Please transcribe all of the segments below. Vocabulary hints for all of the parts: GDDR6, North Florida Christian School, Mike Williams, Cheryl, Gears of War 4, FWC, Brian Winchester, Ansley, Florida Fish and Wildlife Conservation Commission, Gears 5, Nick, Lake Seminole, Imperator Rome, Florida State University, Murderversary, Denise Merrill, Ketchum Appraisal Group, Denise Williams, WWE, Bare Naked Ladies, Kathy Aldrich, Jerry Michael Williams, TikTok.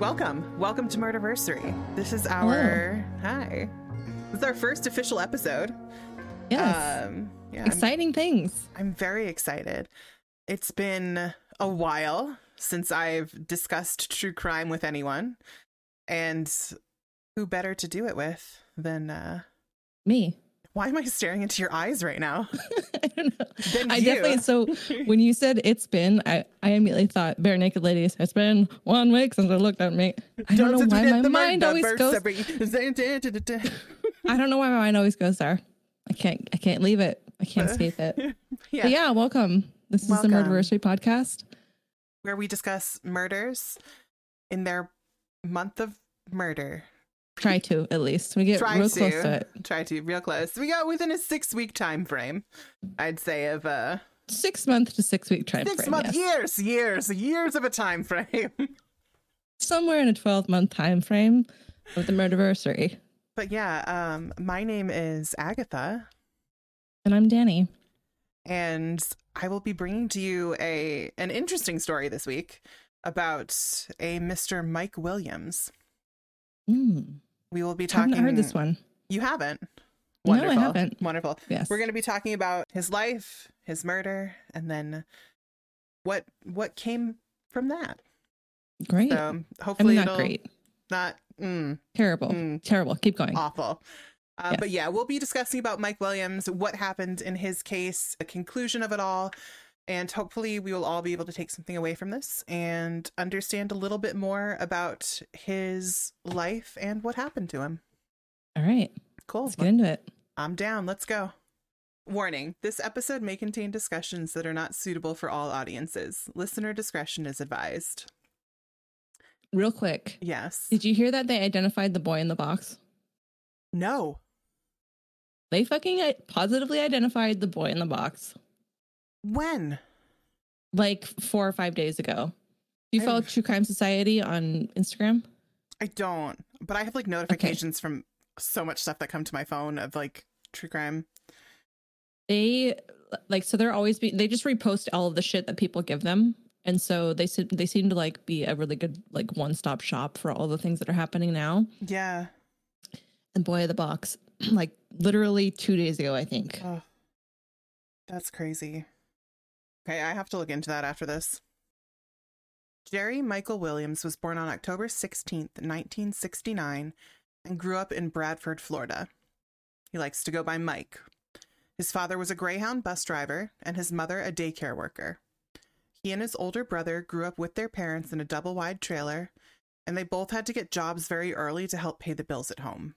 Welcome to Murderversary. This is our This is our first official episode. Yes. Exciting things. I'm very excited. It's been a while since I've discussed true crime with anyone, and who better to do it with than me? Why am I staring into your eyes right now? I don't know. So when you said it's been, I immediately thought Bare Naked Ladies. It's been 1 week since I looked at me. I don't know why my mind always goes. I don't know why my mind always goes there. I can't leave it. I can't escape it. Yeah. But yeah. Welcome. This is the Murderversary podcast, where we discuss murders in their month of murder. Try to, at least. Try to, real close. We got within a 6-week time frame, I'd say, of a 6 month to 6 week time frame. 6 month, yes. years of a time frame. Somewhere in a 12-month time frame of the Murderversary. But yeah, my name is Agatha. And I'm Danny. And I will be bringing to you an interesting story this week about a Mr. Mike Williams. Mm. We will be talking. I haven't heard this one. You haven't? Wonderful. No, I haven't. Wonderful. Yes. We're going to be talking about his life, his murder, and then what came from that. Great. So hopefully not great. Not terrible. Terrible. Keep going. Awful. Yes. But yeah, we'll be discussing about Mike Williams, what happened in his case, the conclusion of it all. And hopefully we will all be able to take something away from this and understand a little bit more about his life and what happened to him. All right. Cool. Let's get into it. I'm down. Let's go. Warning. This episode may contain discussions that are not suitable for all audiences. Listener discretion is advised. Real quick. Yes. Did you hear that they identified the boy in the box? No. They fucking positively identified the boy in the box. When? Like 4 or 5 days ago. Do you follow True Crime Society on Instagram? I don't, but I have like notifications from so much stuff that come to my phone of like true crime. They they just repost all of the shit that people give them. And so they seem to like be a really good like one-stop shop for all the things that are happening now. Yeah. And boy, the box, like literally 2 days ago, I think. Oh, that's crazy. Okay, I have to look into that after this. Jerry Michael Williams was born on October 16th, 1969, and grew up in Bradford, Florida. He likes to go by Mike. His father was a Greyhound bus driver and his mother a daycare worker. He and his older brother grew up with their parents in a double-wide trailer, and they both had to get jobs very early to help pay the bills at home.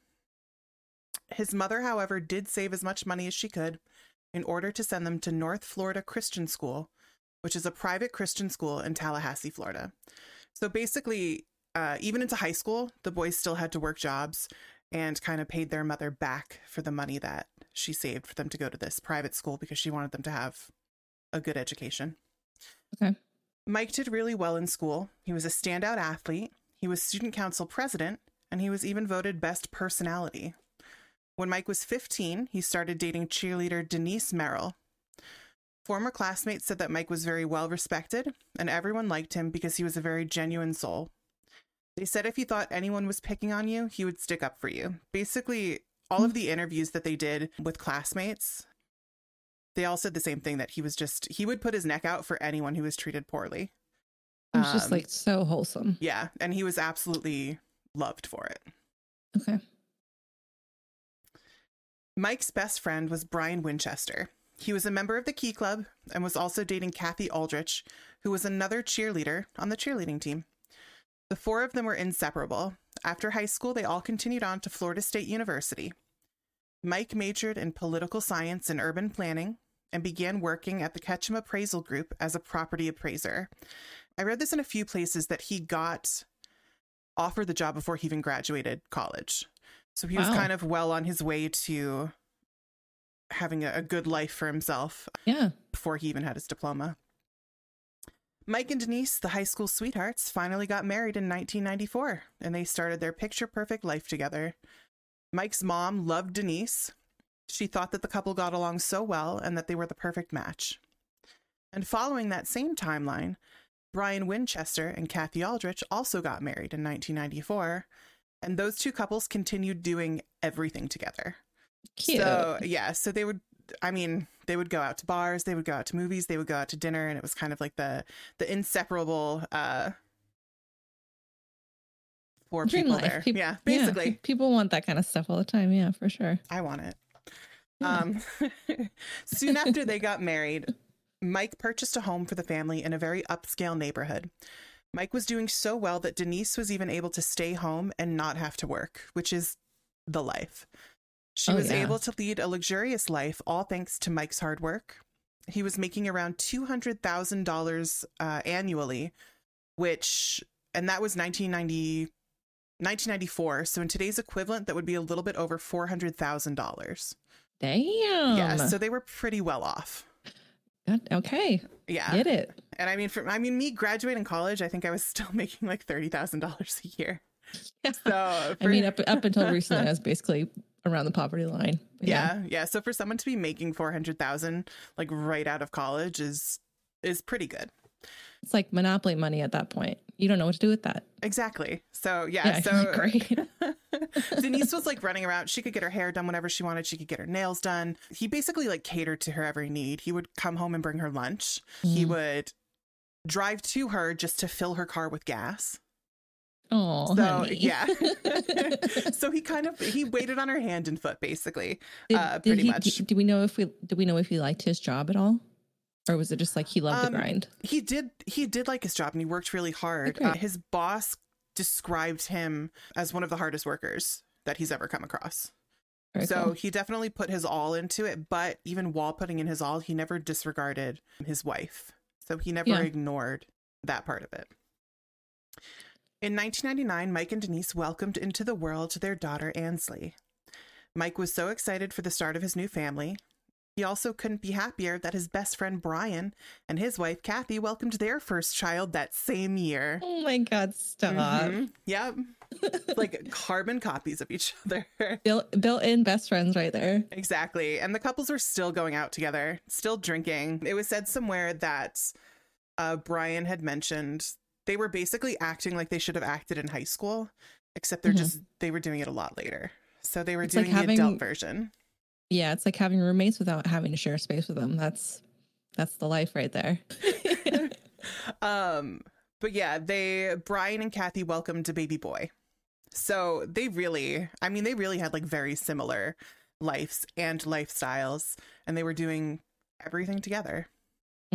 His mother, however, did save as much money as she could in order to send them to North Florida Christian School, which is a private Christian school in Tallahassee, Florida. So basically, even into high school, the boys still had to work jobs and kind of paid their mother back for the money that she saved for them to go to this private school because she wanted them to have a good education. Okay. Mike did really well in school. He was a standout athlete. He was student council president, and he was even voted best personality. When Mike was 15, he started dating cheerleader Denise Merrill. Former classmates said that Mike was very well respected, and everyone liked him because he was a very genuine soul. They said if he thought anyone was picking on you, he would stick up for you. Basically, all of the interviews that they did with classmates, they all said the same thing, that he would put his neck out for anyone who was treated poorly. It was just like so wholesome. Yeah, and he was absolutely loved for it. Okay. Mike's best friend was Brian Winchester. He was a member of the Key Club and was also dating Kathy Aldrich, who was another cheerleader on the cheerleading team. The four of them were inseparable. After high school, they all continued on to Florida State University. Mike majored in political science and urban planning and began working at the Ketchum Appraisal Group as a property appraiser. I read this in a few places that he got offered the job before he even graduated college. So he was kind of well on his way to having a good life for himself before he even had his diploma. Mike and Denise, the high school sweethearts, finally got married in 1994, and they started their picture-perfect life together. Mike's mom loved Denise. She thought that the couple got along so well and that they were the perfect match. And following that same timeline, Brian Winchester and Kathy Aldrich also got married in 1994, and those two couples continued doing everything together. Cute. So, yeah, so they would, I mean, they would go out to bars, they would go out to movies, they would go out to dinner, and it was kind of like the inseparable for dream people life. There. Yeah, basically. Yeah, people want that kind of stuff all the time. Yeah, for sure. I want it. Yeah. Soon after they got married, Mike purchased a home for the family in a very upscale neighborhood. Mike was doing so well that Denise was even able to stay home and not have to work, which is the life. She was able to lead a luxurious life, all thanks to Mike's hard work. He was making around $200,000 annually, and that was 1994. So in today's equivalent, that would be a little bit over $400,000. Damn. Yeah. So they were pretty well off. Okay. Yeah. Get it. And I mean, me graduating college, I think I was still making like $30,000 a year. Yeah. So I mean, up until recently, I was basically around the poverty line. Yeah. So for someone to be making $400,000 like right out of college is pretty good. It's like Monopoly money at that point. You don't know what to do with that. Exactly. So yeah. So great. Denise was like running around. She could get her hair done whenever she wanted. She could get her nails done. He basically like catered to her every need. He would come home and bring her lunch. Mm. He would drive to her just to fill her car with gas. Oh, so honey. Yeah. So he waited on her hand and foot basically. Pretty much. Do we know if he liked his job at all? Or was it just like he loved the grind? He did like his job and he worked really hard. Okay. His boss described him as one of the hardest workers that he's ever come across. Very so cool. He definitely put his all into it. But even while putting in his all, he never disregarded his wife. So he never ignored that part of it. In 1999, Mike and Denise welcomed into the world their daughter, Ansley. Mike was so excited for the start of his new family. He also couldn't be happier that his best friend Brian and his wife Kathy welcomed their first child that same year. Oh my God, stop. Mm-hmm. Yep. Like carbon copies of each other. Built-in best friends right there. Exactly. And the couples were still going out together, still drinking. It was said somewhere that Brian had mentioned they were basically acting like they should have acted in high school, except they were doing it a lot later. So they were doing the adult version. Yeah, it's like having roommates without having to share space with them. That's the life right there. But yeah, Brian and Kathy welcomed a baby boy. So they really had like very similar lives and lifestyles, and they were doing everything together.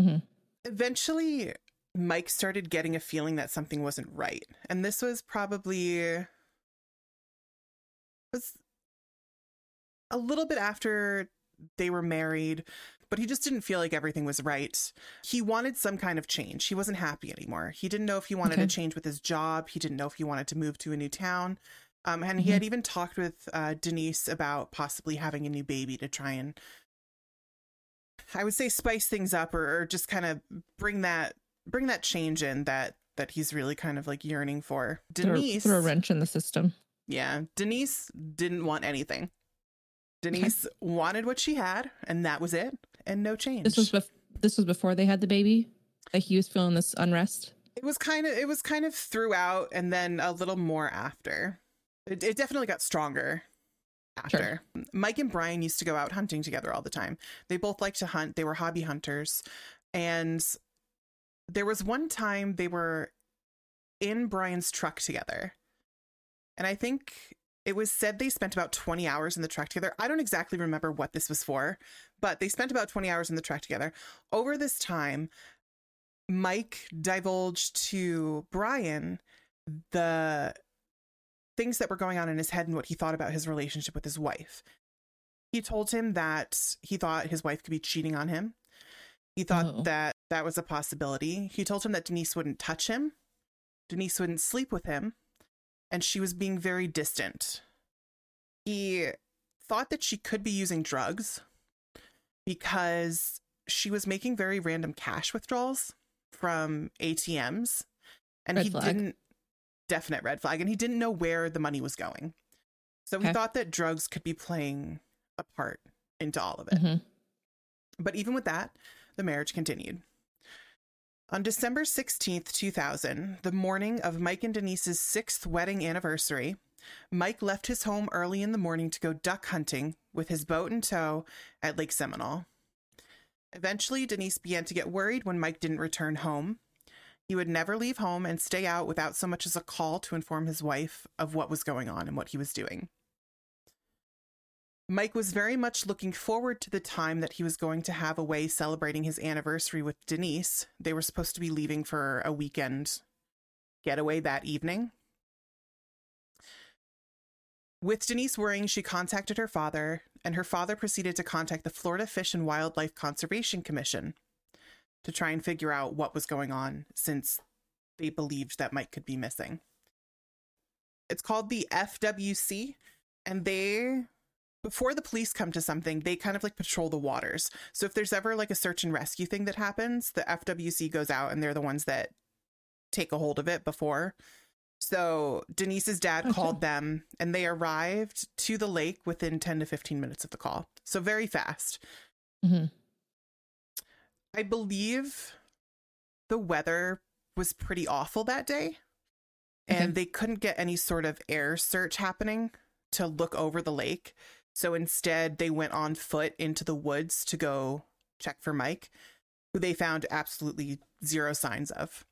Mm-hmm. Eventually, Mike started getting a feeling that something wasn't right. And this was probably... a little bit after they were married, but he just didn't feel like everything was right. He wanted some kind of change. He wasn't happy anymore. He didn't know if he wanted a change with his job. He didn't know if he wanted to move to a new town. And he had even talked with Denise about possibly having a new baby to try and, I would say, spice things up or just kind of bring that change in that he's really kind of like yearning for. Denise threw a wrench in the system. Yeah. Denise didn't want anything. Denise wanted what she had, and that was it, and no change. This was before they had the baby. Like he was feeling this unrest. It was kind of throughout, and then a little more after. It definitely got stronger after. Sure. Mike and Brian used to go out hunting together all the time. They both liked to hunt. They were hobby hunters, and there was one time they were in Brian's truck together, and I think it was said they spent about 20 hours in the truck together. I don't exactly remember what this was for, but they spent about 20 hours in the truck together. Over this time, Mike divulged to Brian the things that were going on in his head and what he thought about his relationship with his wife. He told him that he thought his wife could be cheating on him. He thought that was a possibility. He told him that Denise wouldn't touch him. Denise wouldn't sleep with him. And she was being very distant. He thought that she could be using drugs because she was making very random cash withdrawals from ATMs. And definite red flag. And he didn't know where the money was going. So he thought that drugs could be playing a part into all of it. Mm-hmm. But even with that, the marriage continued. On December 16, 2000, the morning of Mike and Denise's sixth wedding anniversary, Mike left his home early in the morning to go duck hunting with his boat in tow at Lake Seminole. Eventually, Denise began to get worried when Mike didn't return home. He would never leave home and stay out without so much as a call to inform his wife of what was going on and what he was doing. Mike was very much looking forward to the time that he was going to have away celebrating his anniversary with Denise. They were supposed to be leaving for a weekend getaway that evening. With Denise worrying, she contacted her father, and her father proceeded to contact the Florida Fish and Wildlife Conservation Commission to try and figure out what was going on, since they believed that Mike could be missing. It's called the FWC, and they... Before the police come to something, they kind of like patrol the waters. So if there's ever like a search and rescue thing that happens, the FWC goes out and they're the ones that take a hold of it before. So Denise's dad called them and they arrived to the lake within 10 to 15 minutes of the call. So very fast. Mm-hmm. I believe the weather was pretty awful that day and they couldn't get any sort of air search happening to look over the lake. So instead, they went on foot into the woods to go check for Mike, who they found absolutely zero signs of.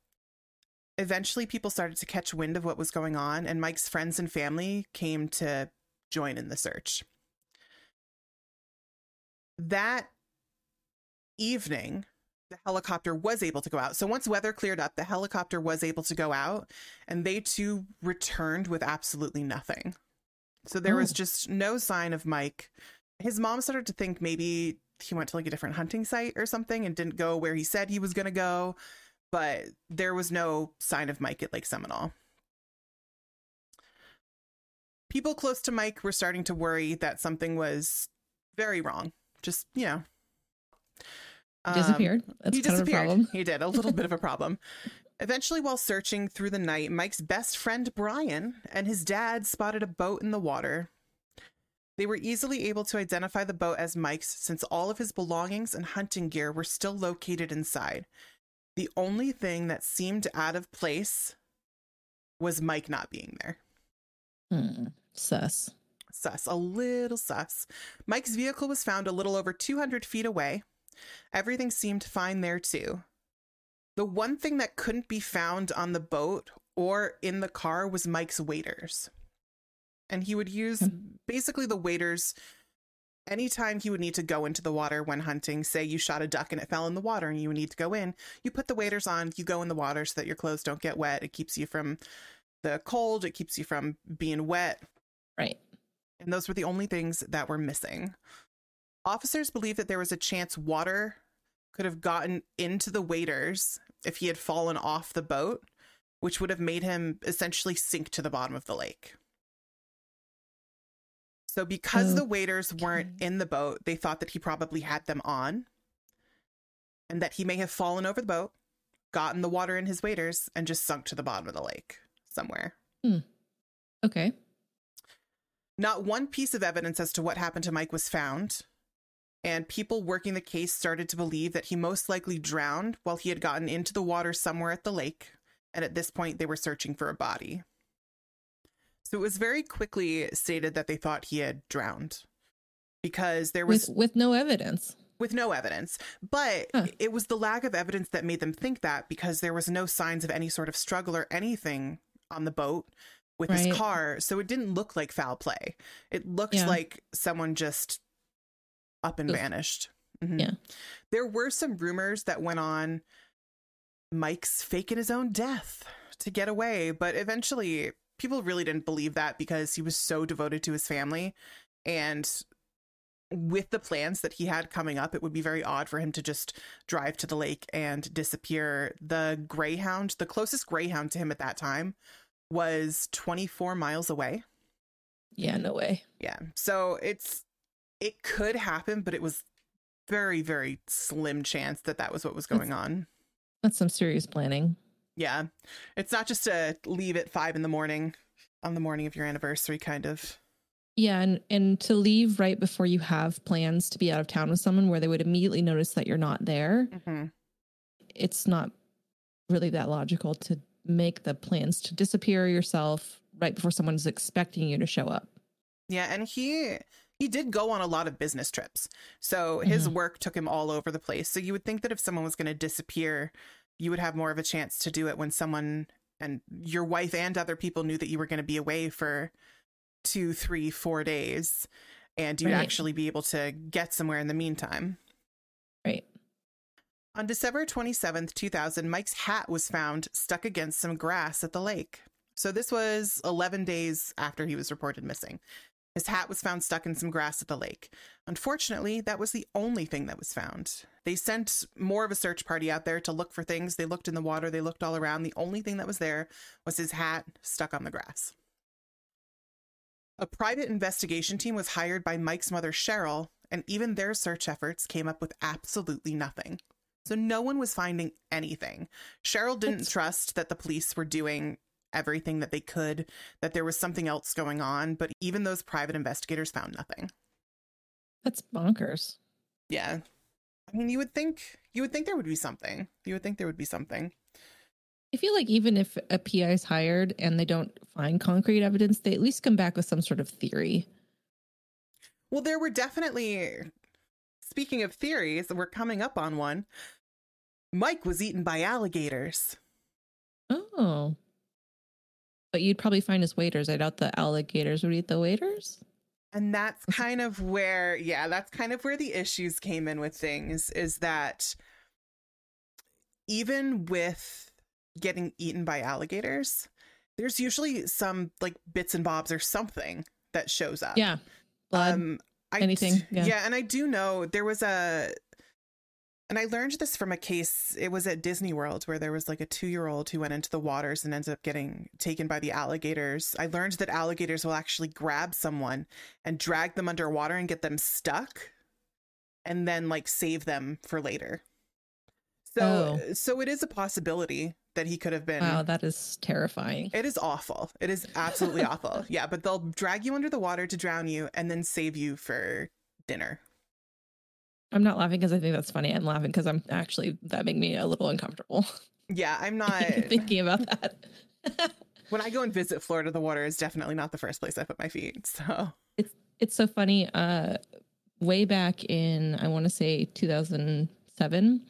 Eventually, people started to catch wind of what was going on, and Mike's friends and family came to join in the search. That evening, the helicopter was able to go out. So once weather cleared up, the helicopter was able to go out, and they too returned with absolutely nothing. So there was just no sign of Mike. His mom started to think maybe he went to like a different hunting site or something and didn't go where he said he was going to go. But there was no sign of Mike at Lake Seminole. People close to Mike were starting to worry that something was very wrong. Just, you know. Disappeared. That's kind of a problem. He did. A little bit of a problem. Eventually, while searching through the night, Mike's best friend, Brian, and his dad spotted a boat in the water. They were easily able to identify the boat as Mike's, since all of his belongings and hunting gear were still located inside. The only thing that seemed out of place was Mike not being there. Sus. A little sus. Mike's vehicle was found a little over 200 feet away. Everything seemed fine there, too. The one thing that couldn't be found on the boat or in the car was Mike's waders. And he would use basically the waders anytime he would need to go into the water when hunting. Say you shot a duck and it fell in the water and you would need to go in. You put the waders on, you go in the water so that your clothes don't get wet. It keeps you from the cold. It keeps you from being wet. Right. And those were the only things that were missing. Officers believe that there was a chance water could have gotten into the waders if he had fallen off the boat, which would have made him essentially sink to the bottom of the lake. So because the waders weren't in the boat, they thought that he probably had them on and that he may have fallen over the boat, gotten the water in his waders, and just sunk to the bottom of the lake somewhere. Okay. Not one piece of evidence as to what happened to Mike was found. And people working the case started to believe that he most likely drowned while he had gotten into the water somewhere at the lake. And at this point, they were searching for a body. So it was very quickly stated that they thought he had drowned because there was... With no evidence. With no evidence. But it was the lack of evidence that made them think that, because there was no signs of any sort of struggle or anything on the boat with his car. So it didn't look like foul play. It looked like someone just... up and vanished. Yeah. There were some rumors that went on Mike's faking his own death to get away, but eventually people really didn't believe that because he was so devoted to his family, and with the plans that he had coming up, it would be very odd for him to just drive to the lake and disappear. The Greyhound, the closest Greyhound to him at that time, was 24 miles away. Yeah, no way. Yeah. So it could happen, but it was very, very slim chance that that was what was going on. That's some serious planning. Yeah. It's not just a leave at 5 a.m. on the morning of your anniversary kind of. Yeah. And to leave right before you have plans to be out of town with someone where they would immediately notice that you're not there. It's not really that logical to make the plans to disappear yourself right before someone's expecting you to show up. Yeah, and he did go on a lot of business trips. So his work took him all over the place. So you would think that if someone was going to disappear, you would have more of a chance to do it when someone and your wife and other people knew that you were going to be away for 2, 3, 4 days and you'd actually be able to get somewhere in the meantime. Right. On December 27th, 2000, Mike's hat was found stuck against some grass at the lake. So this was 11 days after he was reported missing. His hat was found stuck in some grass at the lake. Unfortunately, that was the only thing that was found. They sent more of a search party out there to look for things. They looked in the water. They looked all around. The only thing that was there was his hat stuck on the grass. A private investigation team was hired by Mike's mother, Cheryl, and even their search efforts came up with absolutely nothing. So no one was finding anything. Cheryl didn't trust that the police were doing everything that they could, that there was something else going on, but even those private investigators found nothing. That's bonkers. Yeah. I mean, you would think there would be something. I feel like even if a PI is hired and they don't find concrete evidence, they at least come back with some sort of theory. Well, there were definitely, speaking of theories, we're coming up on one. Mike was eaten by alligators. Oh. But you'd probably find his waders. I doubt the alligators would eat the waders. And that's kind of where, the issues came in with things, is that even with getting eaten by alligators, there's usually some like bits and bobs or something that shows up. Yeah. Blood, anything. Yeah. And I do know there was and I learned this from a case, it was at Disney World, where there was like a 2-year-old who went into the waters and ended up getting taken by the alligators. I learned that alligators will actually grab someone and drag them underwater and get them stuck and then like save them for later. So it is a possibility that he could have been. Wow, that is terrifying. It is awful. It is absolutely awful. Yeah, but they'll drag you under the water to drown you and then save you for dinner. I'm not laughing because I think that's funny. I'm laughing because I'm actually, that made me a little uncomfortable. Yeah, I'm not thinking about that. When I go and visit Florida, the water is definitely not the first place I put my feet. So it's so funny. Way back in, I want to say 2007,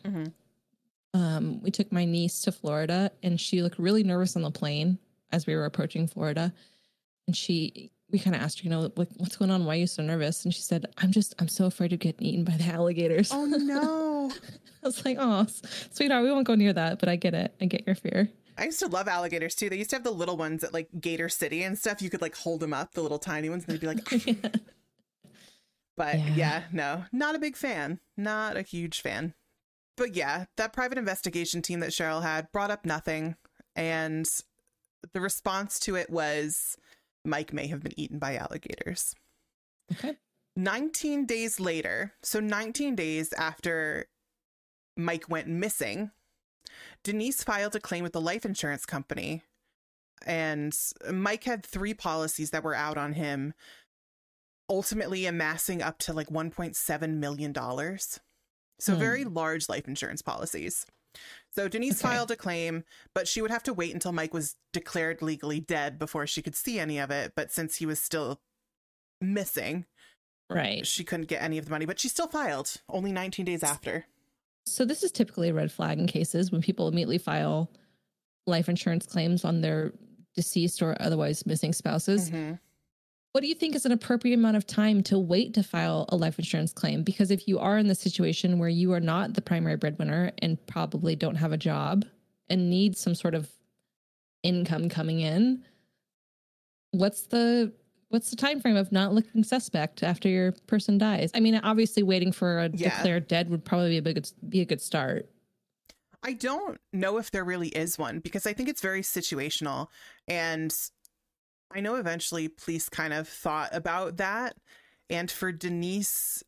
we took my niece to Florida, and she looked really nervous on the plane as we were approaching Florida. And we kind of asked her, like, what's going on? Why are you so nervous? And she said, I'm so afraid of getting eaten by the alligators. Oh, no. I was like, oh, sweetheart, we won't go near that, but I get it. I get your fear. I used to love alligators, too. They used to have the little ones at, like, Gator City and stuff. You could, like, hold them up, the little tiny ones, and they'd be like... Yeah. But, yeah, no, not a big fan. Not a huge fan. But, yeah, that private investigation team that Cheryl had brought up nothing, and the response to it was... Mike may have been eaten by alligators. Okay. 19 days later, so 19 days after Mike went missing, Denise filed a claim with the life insurance company. And Mike had 3 policies that were out on him, ultimately amassing up to like $1.7 million. So very large life insurance policies. So Denise filed a claim, but she would have to wait until Mike was declared legally dead before she could see any of it. But since he was still missing, right, she couldn't get any of the money, but she still filed only 19 days after. So this is typically a red flag in cases when people immediately file life insurance claims on their deceased or otherwise missing spouses. Mm-hmm. What do you think is an appropriate amount of time to wait to file a life insurance claim? Because if you are in the situation where you are not the primary breadwinner and probably don't have a job and need some sort of income coming in, what's the time frame of not looking suspect after your person dies? I mean, obviously waiting for a declared dead would probably be a good start. I don't know if there really is one, because I think it's very situational, and I know eventually police kind of thought about that. And for Denise,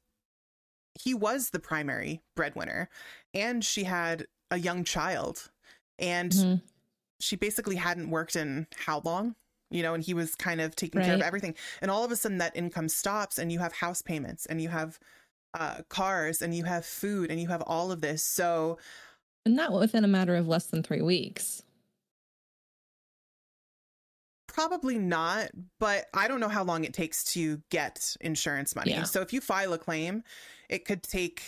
he was the primary breadwinner, and she had a young child, and she basically hadn't worked in how long, and he was kind of taking care of everything. And all of a sudden that income stops, and you have house payments, and you have cars, and you have food, and you have all of this. So and not within a matter of less than 3 weeks. Probably not, but I don't know how long it takes to get insurance money. Yeah. So if you file a claim, it could take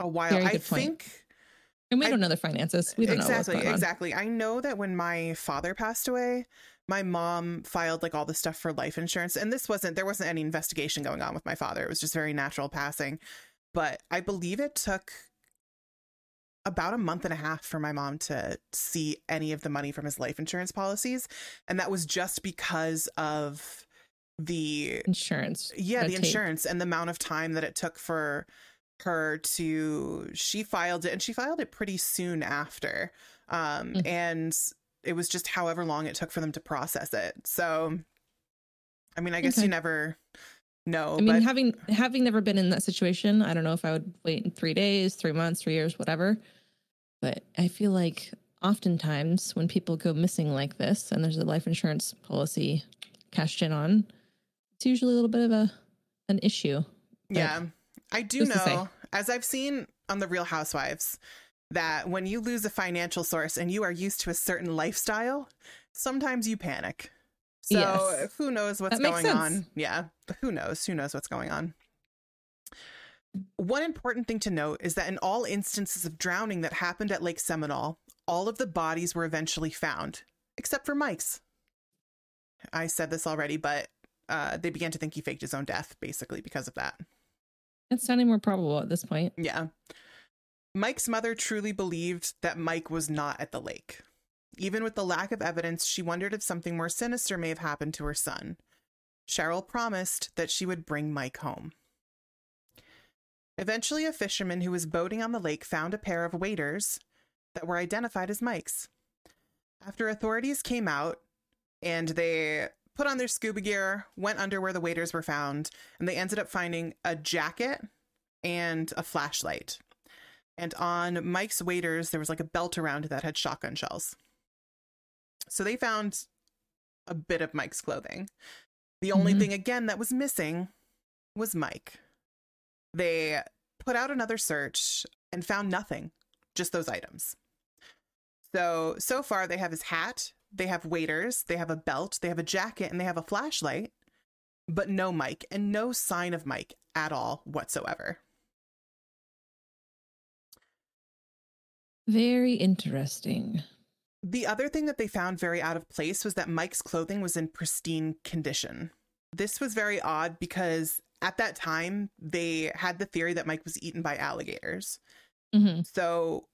a while. And we don't know their finances. We don't know what's going on. Exactly. I know that when my father passed away, my mom filed like all the stuff for life insurance. And there wasn't any investigation going on with my father. It was just very natural passing. But I believe it took about a month and a half for my mom to see any of the money from his life insurance policies. And that was just because of the insurance. Yeah, the insurance and the amount of time that it took for her to, she filed it pretty soon after. And it was just however long it took for them to process it. So, I mean, I guess you never know. I mean, having never been in that situation, I don't know if I would wait 3 days, 3 months, 3 years, whatever. But I feel like oftentimes when people go missing like this and there's a life insurance policy cashed in on, it's usually a little bit of an issue. But yeah. I do know, as I've seen on The Real Housewives, that when you lose a financial source and you are used to a certain lifestyle, sometimes you panic. So who knows what's going on? Yeah. Who knows? Who knows what's going on? One important thing to note is that in all instances of drowning that happened at Lake Seminole, all of the bodies were eventually found, except for Mike's. I said this already, but they began to think he faked his own death, basically, because of that. It's sounding more probable at this point. Yeah. Mike's mother truly believed that Mike was not at the lake. Even with the lack of evidence, she wondered if something more sinister may have happened to her son. Cheryl promised that she would bring Mike home. Eventually, a fisherman who was boating on the lake found a pair of waders that were identified as Mike's. After authorities came out and they put on their scuba gear, went under where the waders were found, and they ended up finding a jacket and a flashlight. And on Mike's waders, there was like a belt around that had shotgun shells. So they found a bit of Mike's clothing. The only thing, again, that was missing was Mike. They put out another search and found nothing, just those items. So far they have his hat, they have waders, they have a belt, they have a jacket, and they have a flashlight, but no Mike and no sign of Mike at all whatsoever. Very interesting. The other thing that they found very out of place was that Mike's clothing was in pristine condition. This was very odd because at that time, they had the theory that Mike was eaten by alligators. Mm-hmm. So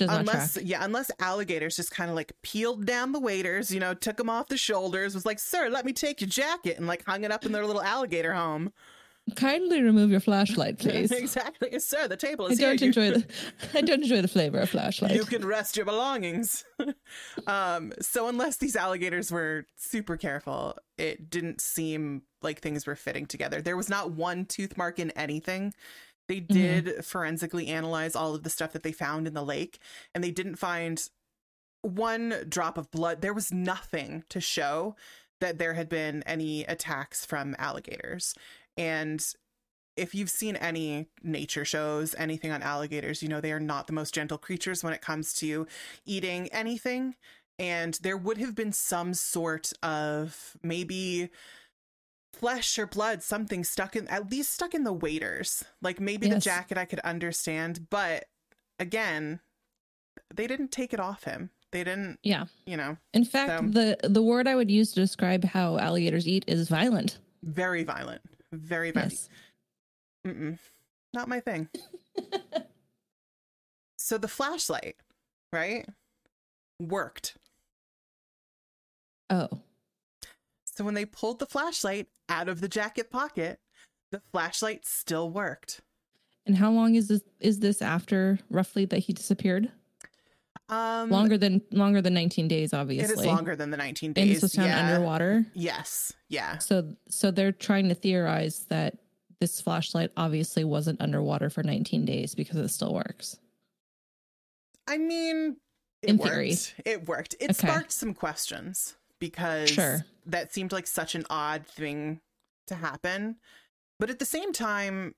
unless alligators just kind of like peeled down the waders, you know, took them off the shoulders, was like, sir, let me take your jacket, and like hung it up in their little alligator home. Kindly remove your flashlight, please. Exactly. Sir, the table is here. I don't enjoy the flavor of flashlight. You can rest your belongings. So unless these alligators were super careful, it didn't seem like things were fitting together. There was not one tooth mark in anything. They did forensically analyze all of the stuff that they found in the lake, and they didn't find one drop of blood. There was nothing to show that there had been any attacks from alligators. And if you've seen any nature shows, anything on alligators, you know they are not the most gentle creatures when it comes to eating anything. And there would have been some sort of maybe flesh or blood, something stuck in the waders, like maybe the jacket I could understand. But again, they didn't take it off him. They didn't. Yeah. You know, in fact, the word I would use to describe how alligators eat is violent. Very violent. Very violent. Yes. Not my thing. So the flashlight, right, worked. Oh. So when they pulled the flashlight out of the jacket pocket, the flashlight still worked. And how long is this after roughly that he disappeared? Longer than 19 days, obviously. It is longer than the 19 days. And this was found underwater? Yes. Yeah. So they're trying to theorize that this flashlight obviously wasn't underwater for 19 days because it still works. I mean, in theory, it worked. It sparked some questions. Because that seemed like such an odd thing to happen. But at the same time,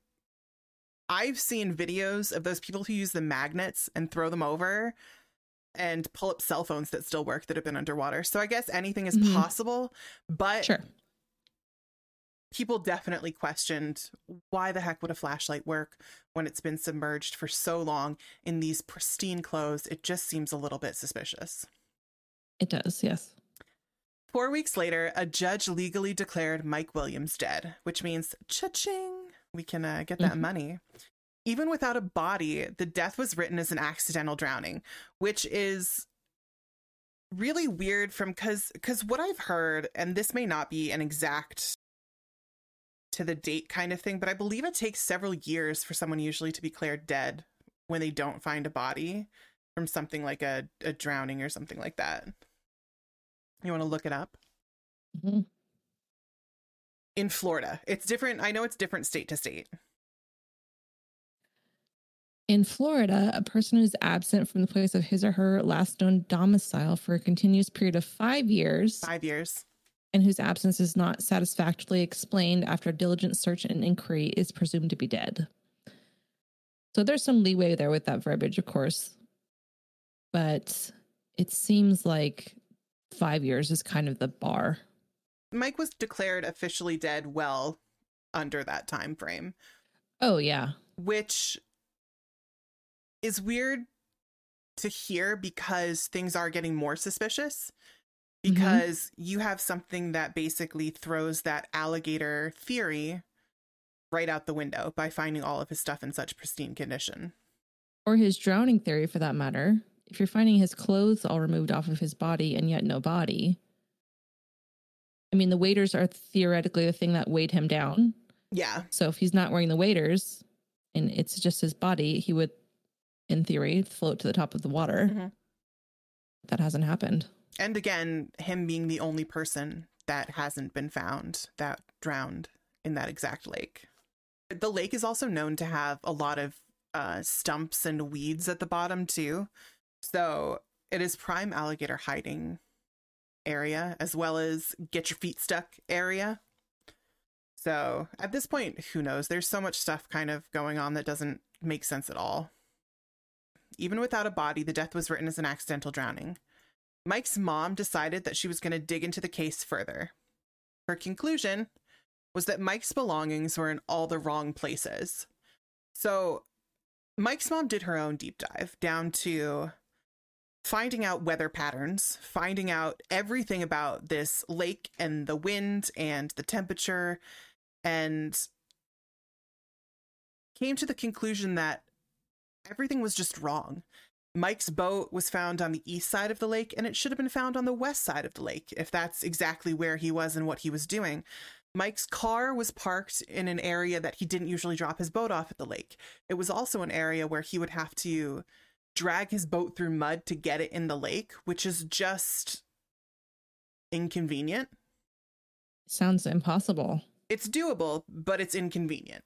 I've seen videos of those people who use the magnets and throw them over and pull up cell phones that still work that have been underwater. So I guess anything is possible, but sure. People definitely questioned why the heck would a flashlight work when it's been submerged for so long in these pristine clothes. It just seems a little bit suspicious. It does, yes. 4 weeks later, a judge legally declared Mike Williams dead, which means cha-ching, we can get that money. Even without a body, the death was written as an accidental drowning, which is really weird because what I've heard, and this may not be an exact to the date kind of thing, but I believe it takes several years for someone usually to be declared dead when they don't find a body from something like a drowning or something like that. You want to look it up? Mm-hmm. In Florida, it's different. I know it's different state to state. In Florida, a person who is absent from the place of his or her last known domicile for a continuous period of 5 years. 5 years. And whose absence is not satisfactorily explained after diligent search and inquiry is presumed to be dead. So there's some leeway there with that verbiage, of course. But it seems like 5 years is kind of the bar. Mike was declared officially dead well under that time frame. Oh, yeah. Which is weird to hear because things are getting more suspicious. Because you have something that basically throws that alligator theory right out the window by finding all of his stuff in such pristine condition. Or his drowning theory, for that matter. If you're finding his clothes all removed off of his body and yet no body. I mean, the waders are theoretically the thing that weighed him down. Yeah. So if he's not wearing the waders and it's just his body, he would, in theory, float to the top of the water. Mm-hmm. That hasn't happened. And again, him being the only person that hasn't been found that drowned in that exact lake. The lake is also known to have a lot of stumps and weeds at the bottom, too. So it is prime alligator hiding area as well as get your feet stuck area. So at this point, who knows? There's so much stuff kind of going on that doesn't make sense at all. Even without a body, the death was written as an accidental drowning. Mike's mom decided that she was going to dig into the case further. Her conclusion was that Mike's belongings were in all the wrong places. So Mike's mom did her own deep dive down to finding out weather patterns, finding out everything about this lake and the wind and the temperature, and came to the conclusion that everything was just wrong. Mike's boat was found on the east side of the lake, and it should have been found on the west side of the lake, if that's exactly where he was and what he was doing. Mike's car was parked in an area that he didn't usually drop his boat off at the lake. It was also an area where he would have to drag his boat through mud to get it in the lake, which is just inconvenient. Sounds impossible. It's doable, but it's inconvenient.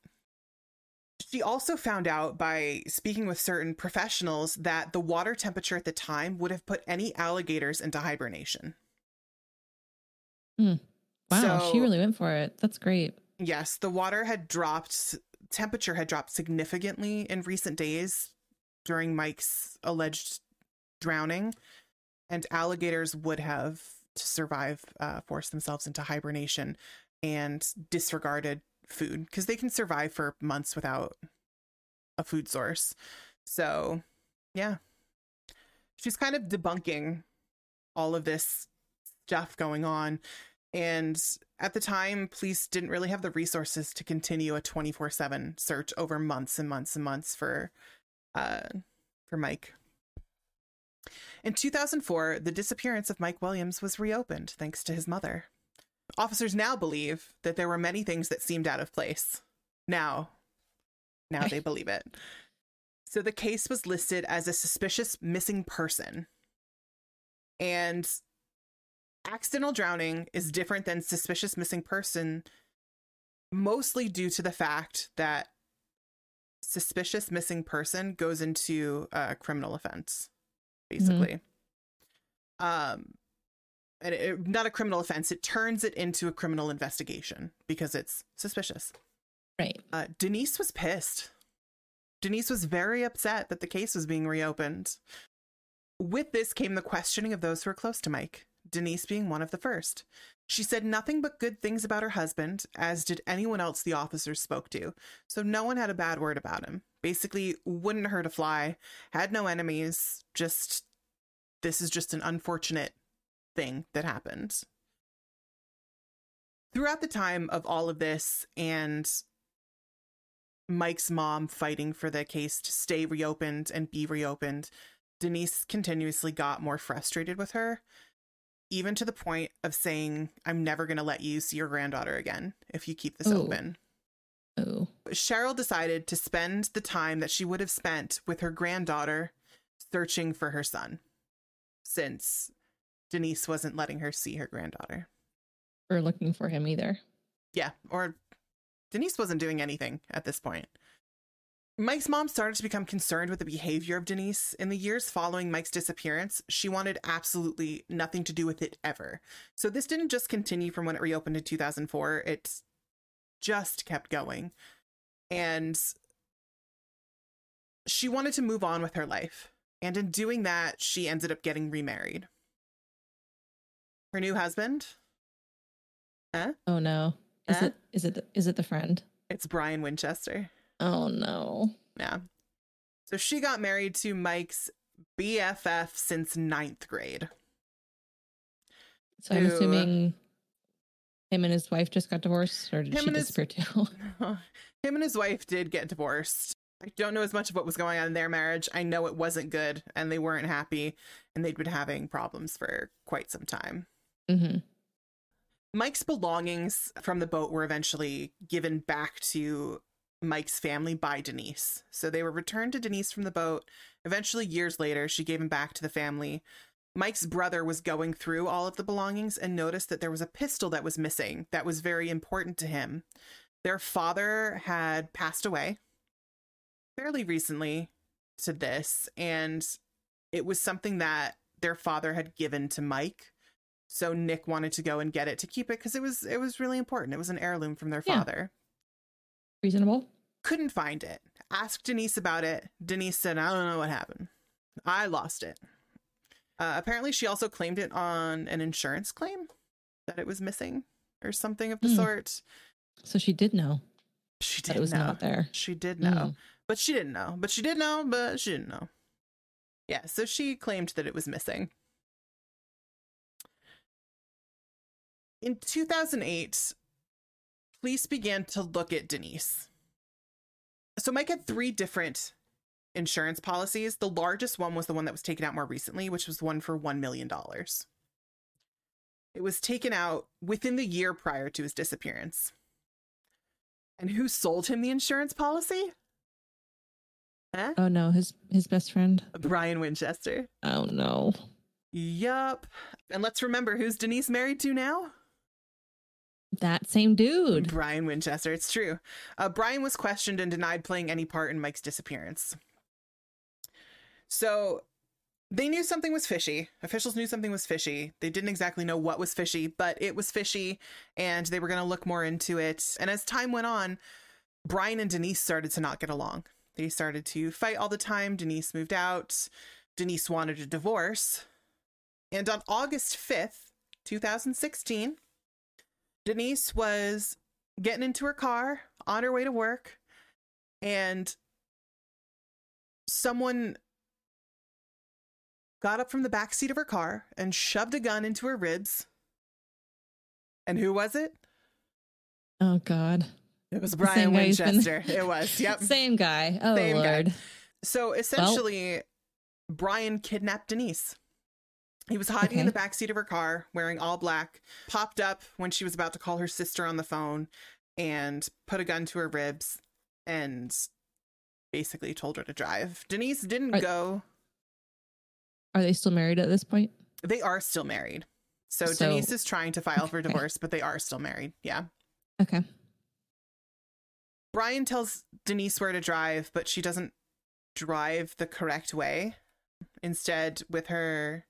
She also found out by speaking with certain professionals that the water temperature at the time would have put any alligators into hibernation. Mm. Wow, so, she really went for it. That's great. Yes, the water had dropped, temperature had dropped significantly in recent days during Mike's alleged drowning, and alligators would have, to survive, forced themselves into hibernation and disregarded food because they can survive for months without a food source. So yeah, she's kind of debunking all of this stuff going on, and at the time police didn't really have the resources to continue a 24/7 search over months and months and months for Mike. In 2004, the disappearance of Mike Williams was reopened thanks to his mother. Officers now believe that there were many things that seemed out of place. Now they believe it. So the case was listed as a suspicious missing person. And accidental drowning is different than suspicious missing person, mostly due to the fact that suspicious missing person goes into a criminal offense, basically. Mm-hmm. And it, not a criminal offense, it turns it into a criminal investigation because it's suspicious. Right. Denise was pissed. Denise was very upset that the case was being reopened. With this came the questioning of those who were close to Mike, Denise being one of the first. She said nothing but good things about her husband, as did anyone else the officers spoke to, so no one had a bad word about him. Basically, wouldn't hurt a fly, had no enemies, just, this is just an unfortunate thing that happened. Throughout the time of all of this and Mike's mom fighting for the case to stay reopened and be reopened, Denise continuously got more frustrated with her, even to the point of saying, I'm never going to let you see your granddaughter again if you keep this open. Oh. Cheryl decided to spend the time that she would have spent with her granddaughter searching for her son, since Denise wasn't letting her see her granddaughter. Or looking for him either. Yeah, or Denise wasn't doing anything at this point. Mike's mom started to become concerned with the behavior of Denise. In the years following Mike's disappearance, she wanted absolutely nothing to do with it ever. So this didn't just continue from when it reopened in 2004. It just kept going. And she wanted to move on with her life. And in doing that, she ended up getting remarried. Her new husband? Huh? Oh, no. Is it the friend? It's Brian Winchester. Oh, no. Yeah. So she got married to Mike's BFF since 9th grade. So I'm assuming him and his wife just got divorced, or did she disappear too? Him and his wife did get divorced. I don't know as much of what was going on in their marriage. I know it wasn't good, and they weren't happy, and they'd been having problems for quite some time. Mm-hmm. Mike's belongings from the boat were eventually given back to Mike's family by Denise. So they were returned to Denise from the boat. Eventually, years later, she gave him back to the family. Mike's brother was going through all of the belongings and noticed that there was a pistol that was missing that was very important to him. Their father had passed away fairly recently to this, and it was something that their father had given to Mike. So Nick wanted to go and get it to keep it because it was really important. It was an heirloom from their father. Reasonable. Couldn't find it. Asked Denise about it. Denise said, I don't know what happened. I lost it. Apparently, she also claimed it on an insurance claim that it was missing or something of the sort. So she did know. She did know. It was not there. She did know. But she didn't know. But she did know. But she didn't know. Yeah. So she claimed that it was missing. In 2008... police began to look at Denise. So Mike had 3 different insurance policies. The largest one was the one that was taken out more recently, which was one for $1 million. It was taken out within the year prior to his disappearance. And who sold him the insurance policy? Huh? Oh, no, his best friend. Brian Winchester. Oh, no. Yup. And let's remember, who's Denise married to now? That same dude. Brian Winchester. It's true. Brian was questioned and denied playing any part in Mike's disappearance. So they knew something was fishy. Officials knew something was fishy. They didn't exactly know what was fishy, but it was fishy, and they were going to look more into it. And as time went on, Brian and Denise started to not get along. They started to fight all the time. Denise moved out. Denise wanted a divorce. And on August 5th, 2016... Denise was getting into her car on her way to work, and someone got up from the back seat of her car and shoved a gun into her ribs. And who was it? Oh, God. It was Brian Winchester. It was. Yep. Same guy. Oh, same Lord. Guy. So essentially, Brian kidnapped Denise. He was hiding in the backseat of her car, wearing all black, popped up when she was about to call her sister on the phone, and put a gun to her ribs and basically told her to drive. Denise didn't go. Are they still married at this point? They are still married. So Denise is trying to file for divorce, but they are still married. Yeah. Okay. Brian tells Denise where to drive, but she doesn't drive the correct way. Instead, with her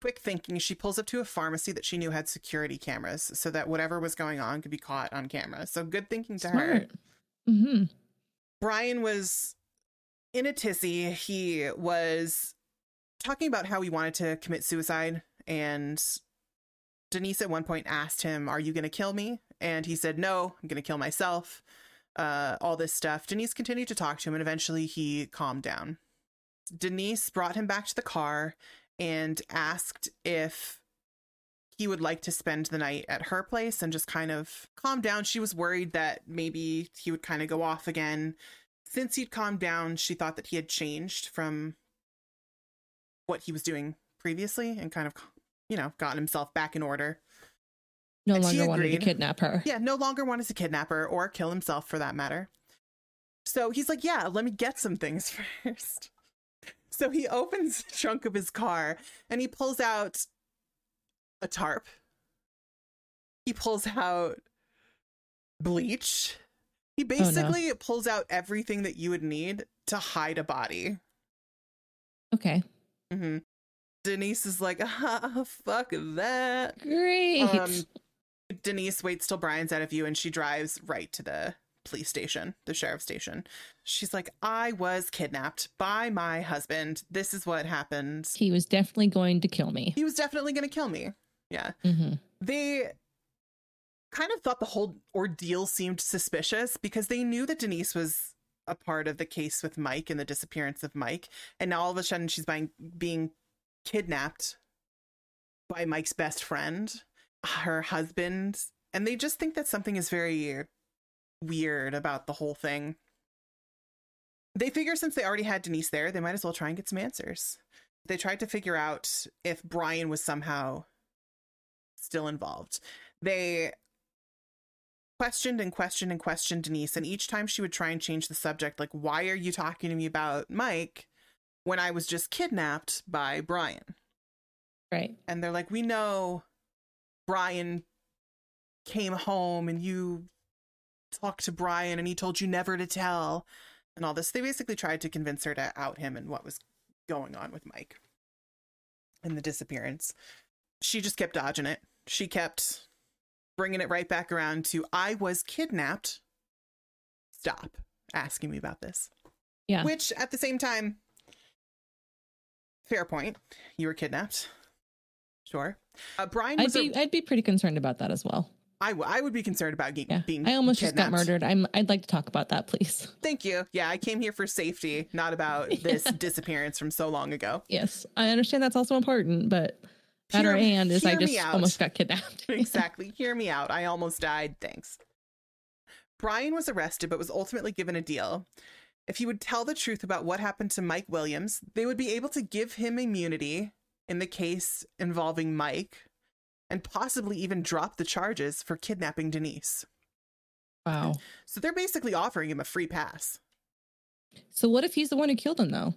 quick thinking, she pulls up to a pharmacy that she knew had security cameras so that whatever was going on could be caught on camera. So good thinking to her. Mm-hmm. Brian was in a tizzy. He was talking about how he wanted to commit suicide, and Denise at one point asked him, "Are you going to kill me?" And he said, "No, I'm going to kill myself." All this stuff. Denise continued to talk to him, and eventually he calmed down. Denise brought him back to the car and asked if he would like to spend the night at her place and just kind of calm down. She was worried that maybe he would kind of go off again. Since he'd calmed down, she thought that he had changed from what he was doing previously and kind of, you know, gotten himself back in order. No longer wanted to kidnap her. Yeah, no longer wanted to kidnap her or kill himself for that matter. So he's like, yeah, let me get some things first. So he opens the trunk of his car and he pulls out a tarp. He pulls out bleach. He basically pulls out everything that you would need to hide a body. Okay. Mm-hmm. Denise is like, ah, fuck that. Great. Denise waits till Brian's out of view, and she drives right to the police station, the sheriff's station. She's like, I was kidnapped by my husband. This is what happened. He was definitely going to kill me. He was definitely going to kill me. Yeah. Mm-hmm. They kind of thought the whole ordeal seemed suspicious because they knew that Denise was a part of the case with Mike and the disappearance of Mike. And now all of a sudden she's being kidnapped by Mike's best friend, her husband, and they just think that something is very weird about the whole thing. They figure since they already had Denise there, they might as well try and get some answers. They tried to figure out if Brian was somehow still involved. They questioned Denise, and each time she would try and change the subject, like, why are you talking to me about Mike when I was just kidnapped by Brian? Right. And they're like, we know Brian came home and you talked to Brian and he told you never to tell and all this. They basically tried to convince her to out him and what was going on with Mike and the disappearance. She just kept dodging it. She kept bringing it right back around to, I was kidnapped. Stop asking me about this. Yeah. Which at the same time, fair point. You were kidnapped. Sure. Brian was I'd be pretty concerned about that as well. I would be concerned about being kidnapped. I almost just got murdered. I'd like to talk about that, please. Thank you. Yeah, I came here for safety, not about this disappearance from so long ago. Yes, I understand that's also important, but better and is I just almost got kidnapped. Exactly. Hear me out. I almost died. Thanks. Brian was arrested, but was ultimately given a deal. If he would tell the truth about what happened to Mike Williams, they would be able to give him immunity in the case involving Mike and possibly even drop the charges for kidnapping Denise. Wow. So they're basically offering him a free pass. So what if he's the one who killed him, though?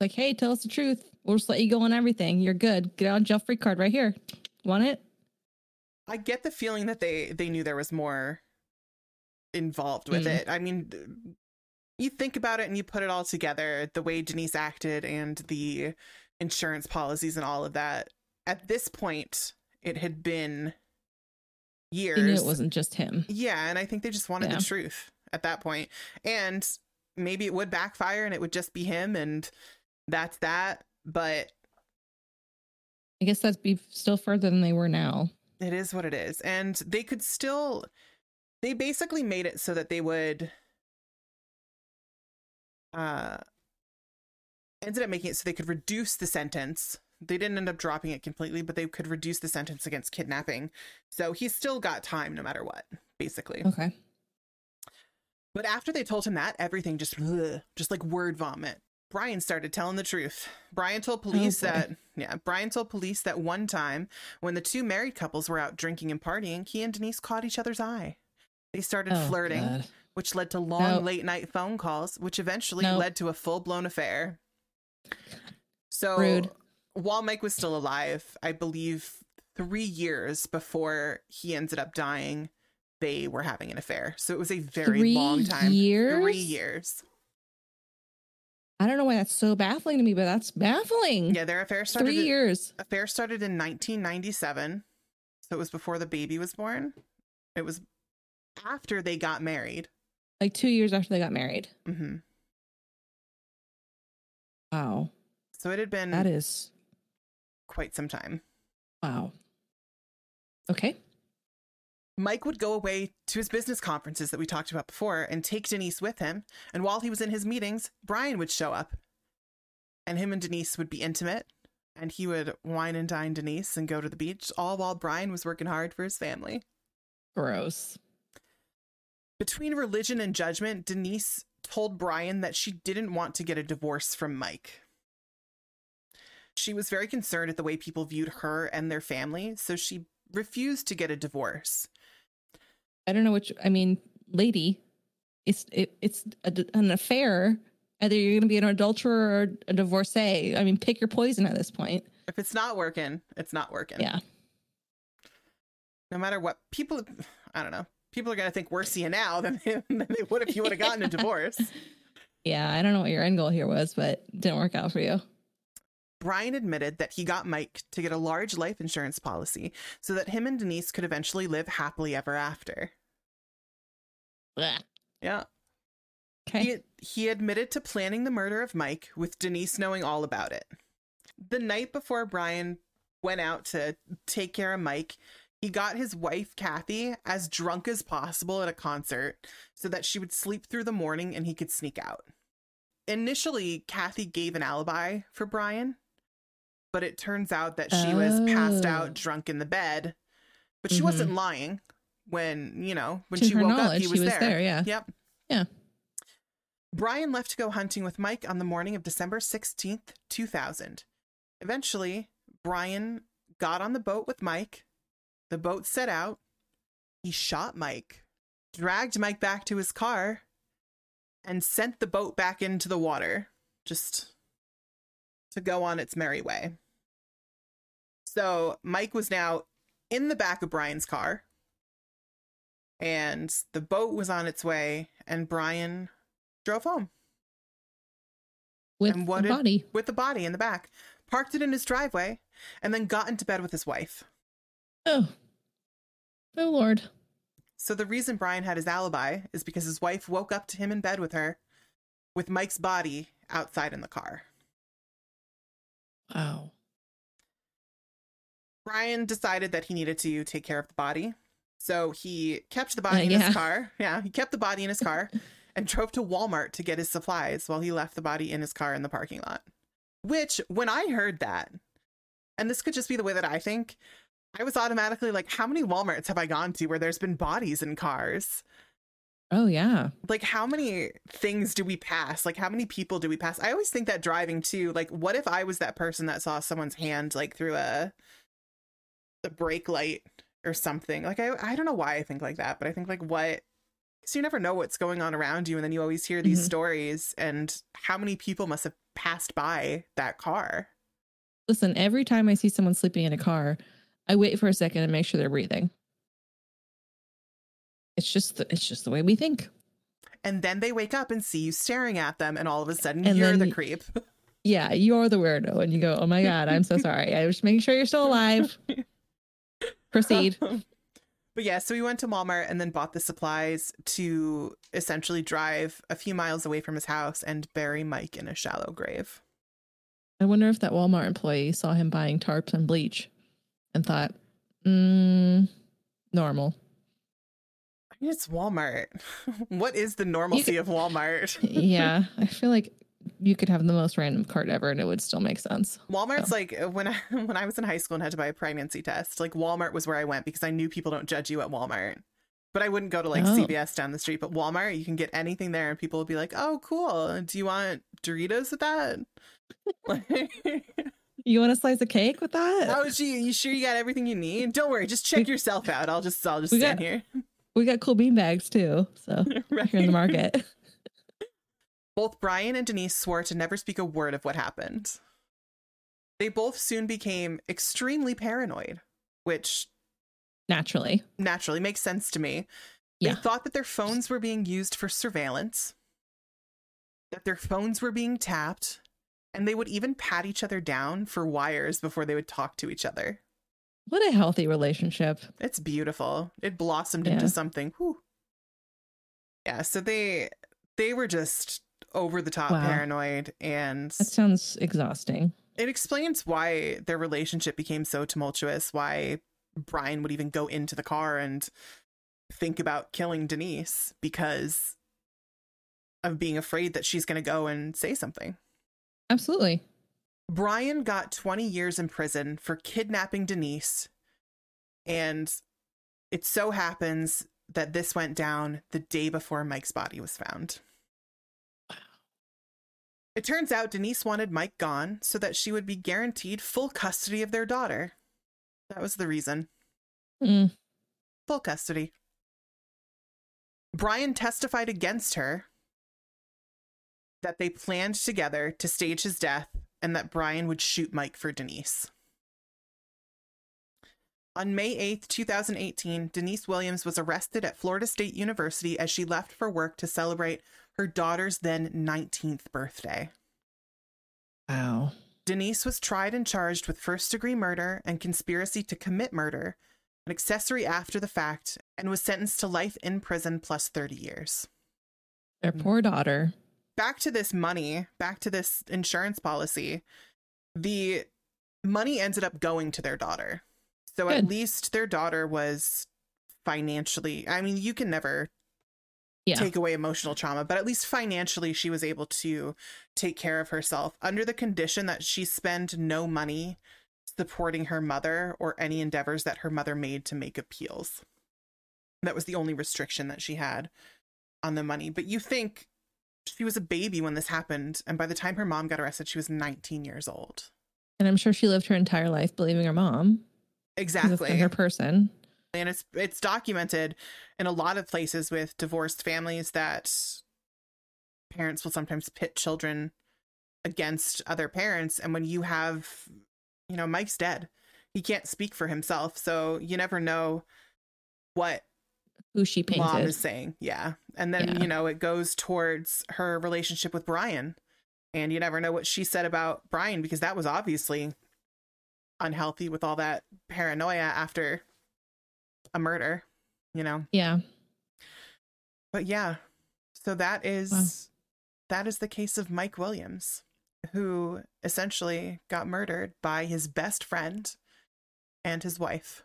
Like, hey, tell us the truth. We'll just let you go on everything. You're good. Get on jail free card right here. Want it? I get the feeling that they knew there was more involved with it. I mean, you think about it and you put it all together, the way Denise acted and the insurance policies and all of that. At this point, it had been years. He knew it wasn't just him. Yeah, and I think they just wanted the truth at that point. And maybe it would backfire and it would just be him and that's that. But I guess that'd be still further than they were now. It is what it is. And they could still... They basically made it so that they would... ended up making it so they could reduce the sentence. They didn't end up dropping it completely, but they could reduce the sentence against kidnapping. So he's still got time no matter what, basically. Okay. But after they told him that, everything just like word vomit. Brian started telling the truth. Brian told police that one time when the two married couples were out drinking and partying, he and Denise caught each other's eye. They started flirting. God. Which led to long late-night phone calls, which eventually led to a full-blown affair. So rude. While Mike was still alive, I believe 3 years before he ended up dying, they were having an affair. So it was a very long time. 3 years? I don't know why that's so baffling to me, but that's baffling. Yeah, their affair started 3 years. Affair started in 1997. So it was before the baby was born. It was after they got married. Like 2 years after they got married. Mm-hmm. Wow. So it had been... That is... quite some time. Wow. Okay. Mike would go away to his business conferences that we talked about before and take Denise with him. And while he was in his meetings, Brian would show up. And him and Denise would be intimate. And he would wine and dine Denise and go to the beach, all while Brian was working hard for his family. Gross. Between religion and judgment, Denise told Brian that she didn't want to get a divorce from Mike. She was very concerned at the way people viewed her and their family, so she refused to get a divorce. I don't know which, I mean, lady, it's an affair. Either you're going to be an adulterer or a divorcee. I mean, pick your poison at this point. If it's not working, it's not working. Yeah. No matter what people, I don't know. People are going to think worse of you now than they would if you would have gotten a divorce. Yeah, I don't know what your end goal here was, but it didn't work out for you. Brian admitted that he got Mike to get a large life insurance policy so that him and Denise could eventually live happily ever after. Blech. Yeah. Okay. He admitted to planning the murder of Mike, with Denise knowing all about it. The night before Brian went out to take care of Mike, he got his wife, Kathy, as drunk as possible at a concert so that she would sleep through the morning and he could sneak out. Initially, Kathy gave an alibi for Brian. But it turns out that she was passed out drunk in the bed, but she wasn't lying when she woke up, he was there. Yeah. Yep. Yeah. Brian left to go hunting with Mike on the morning of December 16th, 2000. Eventually, Brian got on the boat with Mike. The boat set out. He shot Mike, dragged Mike back to his car, and sent the boat back into the water. Just... to go on its merry way. So Mike was now in the back of Brian's car, and the boat was on its way, and Brian drove home with the body in the back, parked it in his driveway, and then got into bed with his wife. Oh Lord. So the reason Brian had his alibi is because his wife woke up to him in bed with her, with Mike's body outside in the car. Oh. Brian decided that he needed to take care of the body. So he kept the body in his car. Yeah, he kept the body in his car and drove to Walmart to get his supplies while he left the body in his car in the parking lot. Which, when I heard that, and this could just be the way that I think, I was automatically like, how many Walmarts have I gone to where there's been bodies in cars? Oh, yeah. Like, how many things do we pass? Like, how many people do we pass? I always think that driving, too. Like, what if I was that person that saw someone's hand, like, through a brake light or something? Like, I don't know why I think like that, but I think, like, what? So you never know what's going on around you, and then you always hear these stories, and how many people must have passed by that car? Listen, every time I see someone sleeping in a car, I wait for a second and make sure they're breathing. It's just the way we think. And then they wake up and see you staring at them, and all of a sudden you're the creep. Yeah, you're the weirdo, and you go, "Oh my God, I'm so sorry. I was just making sure you're still alive." Proceed. But yeah, so we went to Walmart and then bought the supplies to essentially drive a few miles away from his house and bury Mike in a shallow grave. I wonder if that Walmart employee saw him buying tarps and bleach and thought, normal. It's Walmart. What is the normalcy of Walmart? Yeah, I feel like you could have the most random cart ever and it would still make sense. Walmart's like when I was in high school and had to buy a pregnancy test, like Walmart was where I went because I knew people don't judge you at Walmart. But I wouldn't go to CVS down the street. But Walmart, you can get anything there and people will be like, "Oh, cool. Do you want Doritos with that? You want a slice of cake with that? Oh, gee, you sure you got everything you need? Don't worry, just check yourself out. I'll just stand here." We got cool bean bags, too, so right here in the market. Both Brian and Denise swore to never speak a word of what happened. They both soon became extremely paranoid, which... Naturally makes sense to me. Yeah. They thought that their phones were being used for surveillance, that their phones were being tapped, and they would even pat each other down for wires before they would talk to each other. What a healthy relationship. It's beautiful. It blossomed into something. Whew. Yeah, so they were just over the top paranoid, and that sounds exhausting. It explains why their relationship became so tumultuous, why Brian would even go into the car and think about killing Denise, because of being afraid that she's going to go and say something. Absolutely. Brian got 20 years in prison for kidnapping Denise, and it so happens that this went down the day before Mike's body was found. Wow. It turns out Denise wanted Mike gone so that she would be guaranteed full custody of their daughter. That was the reason. Mm. Full custody. Brian testified against her that they planned together to stage his death and that Brian would shoot Mike for Denise. On May 8th, 2018, Denise Williams was arrested at Florida State University as she left for work to celebrate her daughter's then 19th birthday. Wow. Denise was tried and charged with first-degree murder and conspiracy to commit murder, an accessory after the fact, and was sentenced to life in prison plus 30 years. Their poor daughter. Back to this money, back to this insurance policy, the money ended up going to their daughter. So Good. At least their daughter was financially, I mean, you can never take away emotional trauma, but at least financially she was able to take care of herself under the condition that she spend no money supporting her mother or any endeavors that her mother made to make appeals. That was the only restriction that she had on the money. But you think she was a baby when this happened, and by the time her mom got arrested, she was 19 years old. And I'm sure she lived her entire life believing her mom. Exactly. Her person. And it's documented in a lot of places with divorced families that parents will sometimes pit children against other parents. And when you have, you know, Mike's dead, he can't speak for himself. So you never know what who she painted. Mom is saying. Yeah. And then, you know, it goes towards her relationship with Brian. And you never know what she said about Brian, because that was obviously unhealthy with all that paranoia after a murder, you know? Yeah. But yeah, so that is that is the case of Mike Williams, who essentially got murdered by his best friend and his wife.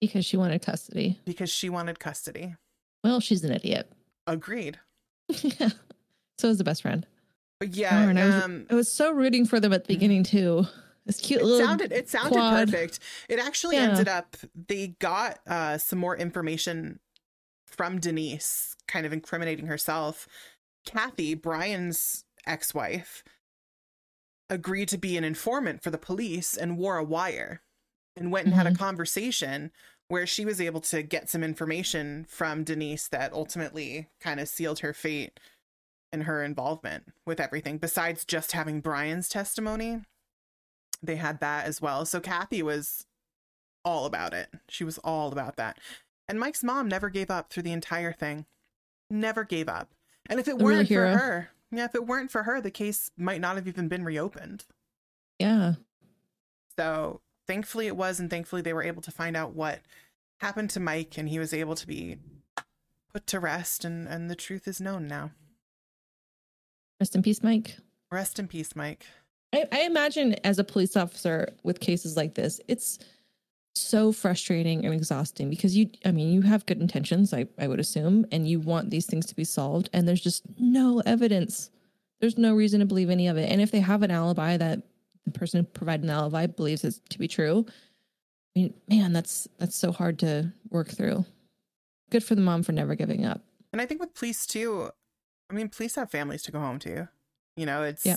Because she wanted custody. Because she wanted custody. Well, she's an idiot. Agreed. Yeah. So is the best friend. But yeah. I was so rooting for them at the beginning too. This cute it sounded quad. Perfect. It actually ended up, they got some more information from Denise, kind of incriminating herself. Kathy, Brian's ex-wife, agreed to be an informant for the police and wore a wire and went and had a conversation where she was able to get some information from Denise that ultimately kind of sealed her fate and her involvement with everything. Besides just having Brian's testimony, they had that as well. So Kathy was all about it. She was all about that. And Mike's mom never gave up through the entire thing. Never gave up. And if it weren't for her, the case might not have even been reopened. Yeah. So thankfully it was, and thankfully they were able to find out what happened to Mike, and he was able to be put to rest, and the truth is known now. Rest in peace, Mike. Rest in peace, Mike. I imagine as a police officer with cases like this, it's so frustrating and exhausting because you have good intentions, I would assume, and you want these things to be solved, and there's just no evidence. There's no reason to believe any of it. And if they have an alibi that the person who provided an alibi believes it to be true, I mean, man, that's so hard to work through. Good for the mom for never giving up. And I think with police too, I mean, police have families to go home to. You know, it's... Yeah.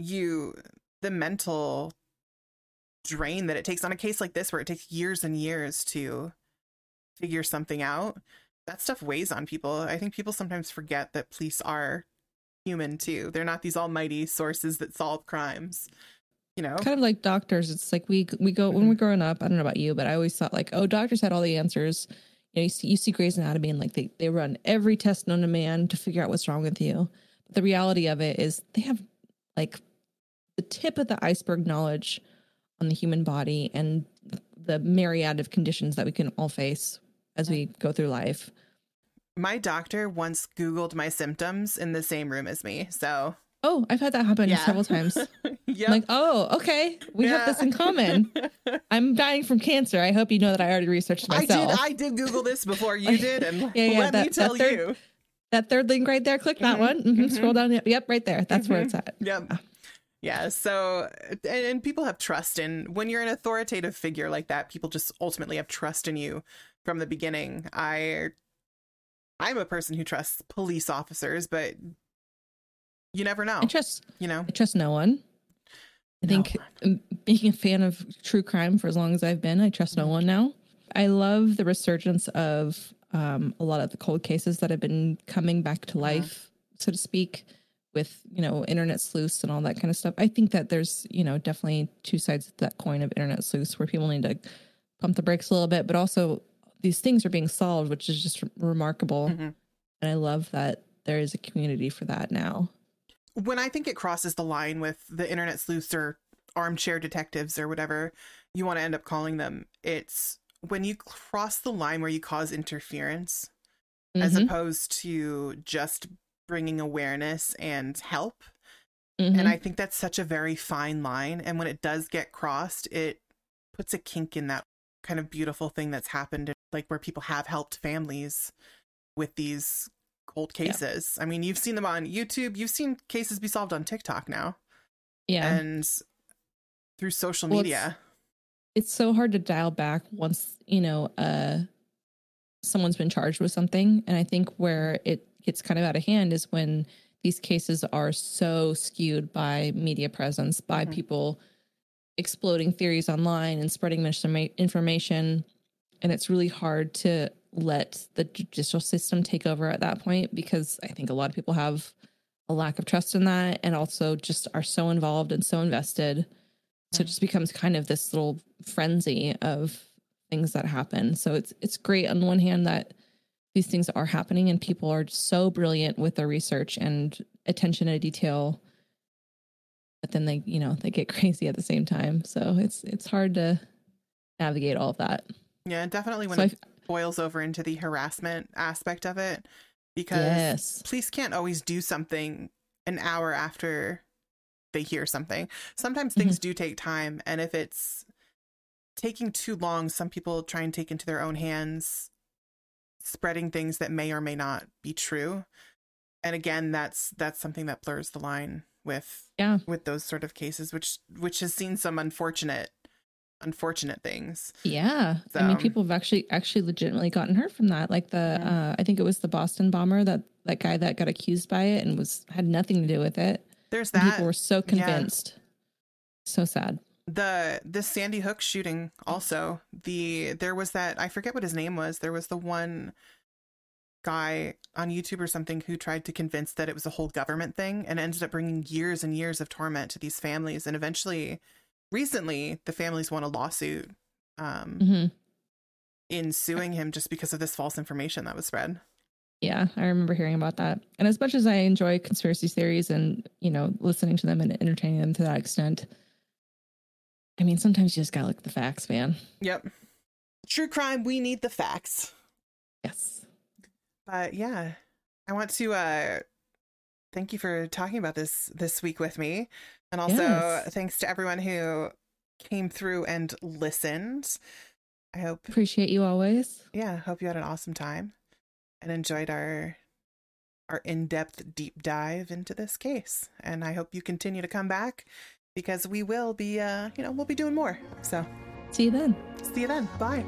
The mental drain that it takes on a case like this, where it takes years and years to figure something out, that stuff weighs on people. I think people sometimes forget that police are human too. They're not these almighty sources that solve crimes, you know, kind of like doctors. It's like we go when we're growing up, I don't know about you, but I always thought like, oh, doctors had all the answers. You know, you see Grey's Anatomy and like they run every test known to man to figure out what's wrong with you. But the reality of it is they have like the tip of the iceberg knowledge on the human body and the myriad of conditions that we can all face as we go through life. My doctor once Googled my symptoms in the same room as me. So. Oh, I've had that happen several times. Yep. Like, oh, okay. We have this in common. I'm dying from cancer. I hope you know that I already researched myself. I did Google this before you did. And let me tell you. That third link right there. Click that one. Mm-hmm. Mm-hmm. Scroll down. Yep. Right there. That's where it's at. Yep. Yeah. Yeah. So, and people have trust in, when you're an authoritative figure like that, people just ultimately have trust in you from the beginning. I'm a person who trusts police officers, but you never know. I trust no one. I think being a fan of true crime for as long as I've been, I trust no one now. I love the resurgence of a lot of the cold cases that have been coming back to life, so to speak, with, internet sleuths and all that kind of stuff. I think that there's, definitely two sides of that coin of internet sleuths where people need to pump the brakes a little bit, but also these things are being solved, which is just remarkable. Mm-hmm. And I love that there is a community for that now. When I think it crosses the line with the internet sleuths or armchair detectives or whatever you want to end up calling them, it's when you cross the line where you cause interference, as opposed to just bringing awareness and help. Mm-hmm. And I think that's such a very fine line. And when it does get crossed, it puts a kink in that kind of beautiful thing that's happened, like where people have helped families with these old cases. Yeah. I mean, you've seen them on YouTube. You've seen cases be solved on TikTok now. Yeah. And through social media. It's so hard to dial back once, someone's been charged with something. And I think where it gets kind of out of hand is when these cases are so skewed by media presence, by people exploding theories online and spreading misinformation. And it's really hard to let the judicial system take over at that point, because I think a lot of people have a lack of trust in that and also just are so involved and so invested. So it just becomes kind of this little frenzy of things that happen. So it's great on one hand that these things are happening and people are so brilliant with their research and attention to detail, but then they, they get crazy at the same time. So it's hard to navigate all of that. Yeah, definitely when it boils over into the harassment aspect of it, because police can't always do something an hour after they hear something. Sometimes things do take time, and if it's taking too long, some people try and take into their own hands, spreading things that may or may not be true. And again, that's something that blurs the line with those sort of cases, which has seen some unfortunate things. Yeah. So. I mean, people have actually legitimately gotten hurt from that. Like I think it was the Boston bomber, that guy that got accused by it and had nothing to do with it. There's that. People were so convinced. Yeah. So sad. The Sandy Hook shooting also, there was that, I forget what his name was. There was the one guy on YouTube or something who tried to convince that it was a whole government thing and ended up bringing years and years of torment to these families. And eventually, recently, the families won a lawsuit in suing him just because of this false information that was spread. Yeah, I remember hearing about that. And as much as I enjoy conspiracy theories and, listening to them and entertaining them to that extent, I mean, sometimes you just gotta look at the facts, man. Yep. True crime, we need the facts. Yes. But yeah, I want to thank you for talking about this week with me. And also, thanks to everyone who came through and listened. I hope... Appreciate you always. Yeah, hope you had an awesome time and enjoyed our in-depth deep dive into this case. And I hope you continue to come back, because we will be, we'll be doing more. So... See you then. Bye.